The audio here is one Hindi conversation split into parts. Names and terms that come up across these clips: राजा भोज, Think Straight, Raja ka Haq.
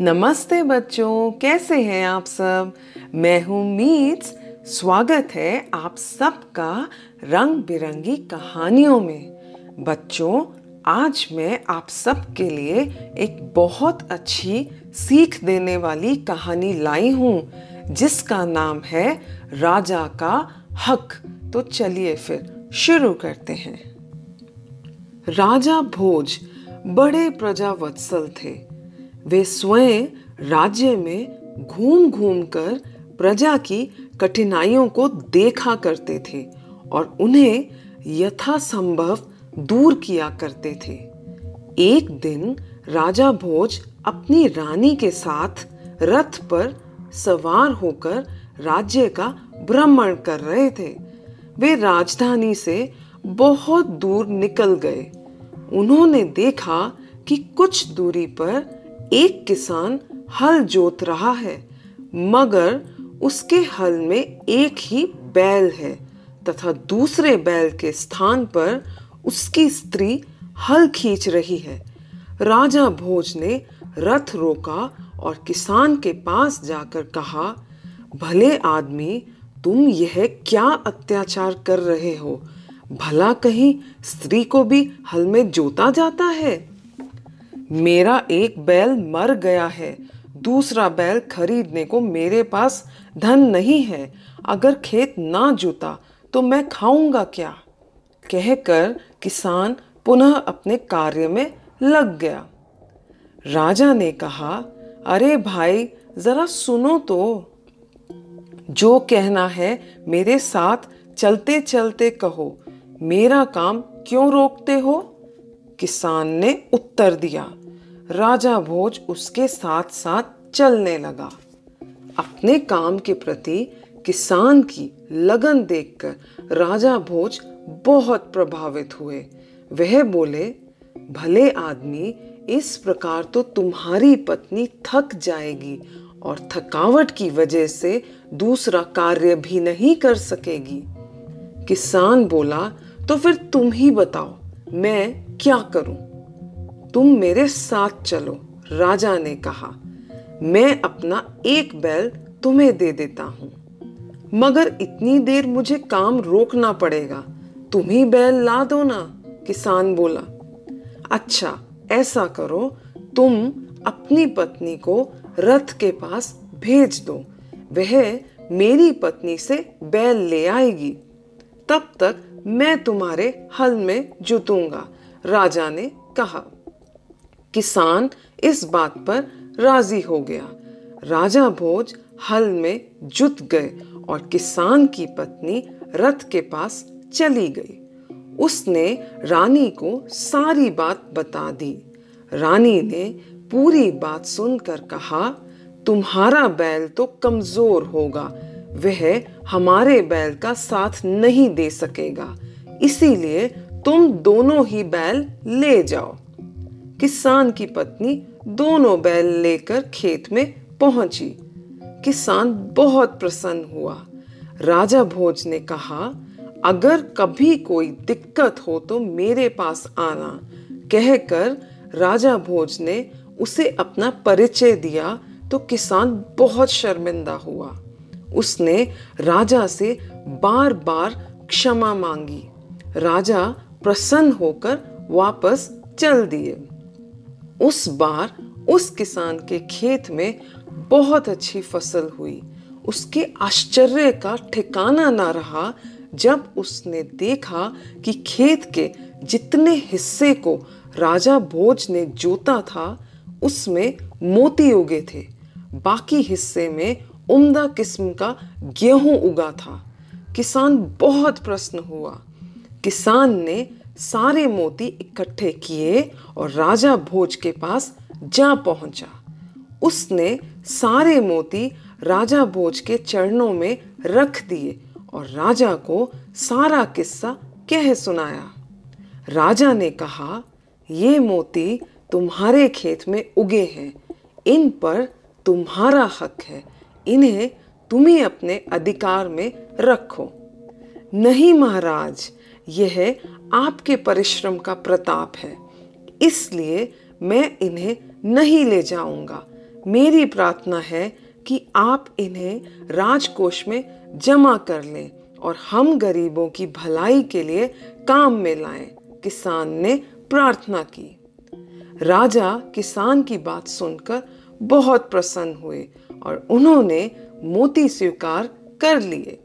नमस्ते बच्चों, कैसे हैं आप सब। मैं हूँ मीट्स। स्वागत है आप सबका रंग बिरंगी कहानियों में। बच्चों, आज मैं आप सब के लिए एक बहुत अच्छी सीख देने वाली कहानी लाई हूँ जिसका नाम है राजा का हक। तो चलिए फिर शुरू करते हैं। राजा भोज बड़े प्रजावत्सल थे। वे स्वयं राज्य में घूम घूम कर प्रजा की कठिनाइयों को देखा करते थे और उन्हें यथासंभव दूर किया करते थे। एक दिन राजा भोज अपनी रानी के साथ रथ पर सवार होकर राज्य का भ्रमण कर रहे थे। वे राजधानी से बहुत दूर निकल गए। उन्होंने देखा कि कुछ दूरी पर एक किसान हल जोत रहा है, मगर उसके हल में एक ही बैल है तथा दूसरे बैल के स्थान पर उसकी स्त्री हल खींच रही है। राजा भोज ने रथ रोका और किसान के पास जाकर कहा, भले आदमी, तुम यह क्या अत्याचार कर रहे हो? भला कहीं स्त्री को भी हल में जोता जाता है? मेरा एक बैल मर गया है, दूसरा बैल खरीदने को मेरे पास धन नहीं है। अगर खेत ना जोता तो मैं खाऊंगा क्या? कहकर किसान पुनः अपने कार्य में लग गया। राजा ने कहा, अरे भाई, जरा सुनो तो। जो कहना है मेरे साथ चलते चलते कहो, मेरा काम क्यों रोकते हो? किसान ने उत्तर दिया। राजा भोज उसके साथ साथ चलने लगा। अपने काम के प्रति किसान की लगन देखकर राजा भोज बहुत प्रभावित हुए। वह बोले, भले आदमी, इस प्रकार तो तुम्हारी पत्नी थक जाएगी और थकावट की वजह से दूसरा कार्य भी नहीं कर सकेगी। किसान बोला, तो फिर तुम ही बताओ, मैं क्या करूं? तुम मेरे साथ चलो। राजा ने कहा, मैं अपना एक बैल तुम्हें दे देता हूं, मगर इतनी देर मुझे काम रोकना पड़ेगा। तुम ही बैल ला दो ना। किसान बोला, अच्छा, ऐसा करो, तुम अपनी पत्नी को रथ के पास भेज दो, वह मेरी पत्नी से बैल ले आएगी, तब तक मैं तुम्हारे हल में जुतूंगा। राजा ने कहा। किसान इस बात पर राजी हो गया। राजा भोज हल में जुत गए और किसान की पत्नी रथ के पास चली गई। उसने रानी को सारी बात बता दी। रानी ने पूरी बात सुनकर कहा, तुम्हारा बैल तो कमजोर होगा, वह हमारे बैल का साथ नहीं दे सकेगा, इसीलिए तुम दोनों ही बैल ले जाओ। किसान की पत्नी दोनों बैल लेकर खेत में पहुंची। किसान बहुत प्रसन्न हुआ। राजा भोज ने कहा, अगर कभी कोई दिक्कत हो तो मेरे पास आना। कहकर राजा भोज ने उसे अपना परिचय दिया तो किसान बहुत शर्मिंदा हुआ। उसने राजा से बार बार क्षमा मांगी। राजा प्रसन्न होकर वापस चल दिए। उस बार उस किसान के खेत में बहुत अच्छी फसल हुई। उसके आश्चर्य का ठिकाना ना रहा जब उसने देखा कि खेत के जितने हिस्से को राजा भोज ने जोता था उसमें मोती उगे थे, बाकी हिस्से में उम्दा किस्म का गेहूं उगा था। किसान बहुत प्रसन्न हुआ। किसान ने सारे मोती इकट्ठे किए और राजा भोज के पास जा पहुंचा। उसने सारे मोती राजा भोज के चरणों में रख दिए और राजा को सारा किस्सा कह सुनाया। राजा ने कहा, ये मोती तुम्हारे खेत में उगे हैं, इन पर तुम्हारा हक है, इन्हें तुम्हें अपने अधिकार में रखो। नहीं महाराज, यह आपके परिश्रम का प्रताप है, इसलिए मैं इन्हें नहीं ले जाऊंगा, मेरी प्रार्थना है कि आप इन्हें राजकोष में जमा कर लें और हम गरीबों की भलाई के लिए काम में लाएं। किसान ने प्रार्थना की। राजा किसान की बात सुनकर बहुत प्रसन्न हुए और उन्होंने मोती स्वीकार कर लिए।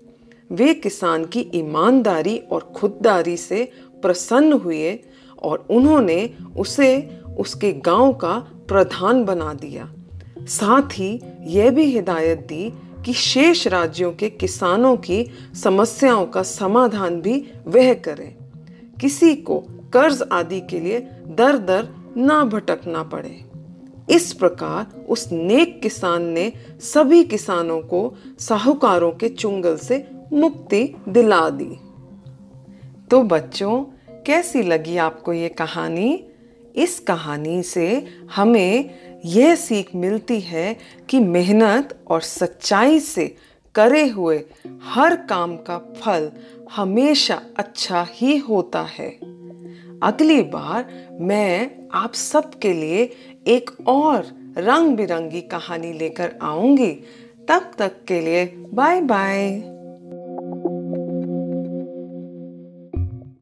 वे किसान की ईमानदारी और खुददारी से प्रसन्न हुए और उन्होंने उसे उसके गांव का प्रधान बना दिया। साथ ही यह भी हिदायत दी कि शेष राज्यों के किसानों की समस्याओं का समाधान भी वह करें। किसी को कर्ज आदि के लिए दर दर ना भटकना पड़े। इस प्रकार उस नेक किसान ने सभी किसानों को साहूकारों के चुंगल से मुक्ति दिला दी। तो बच्चों, कैसी लगी आपको ये कहानी? इस कहानी से हमें यह सीख मिलती है कि मेहनत और सच्चाई से करे हुए हर काम का फल हमेशा अच्छा ही होता है। अगली बार मैं आप सबके लिए एक और रंग बिरंगी कहानी लेकर आऊंगी। तब तक के लिए बाय बाय।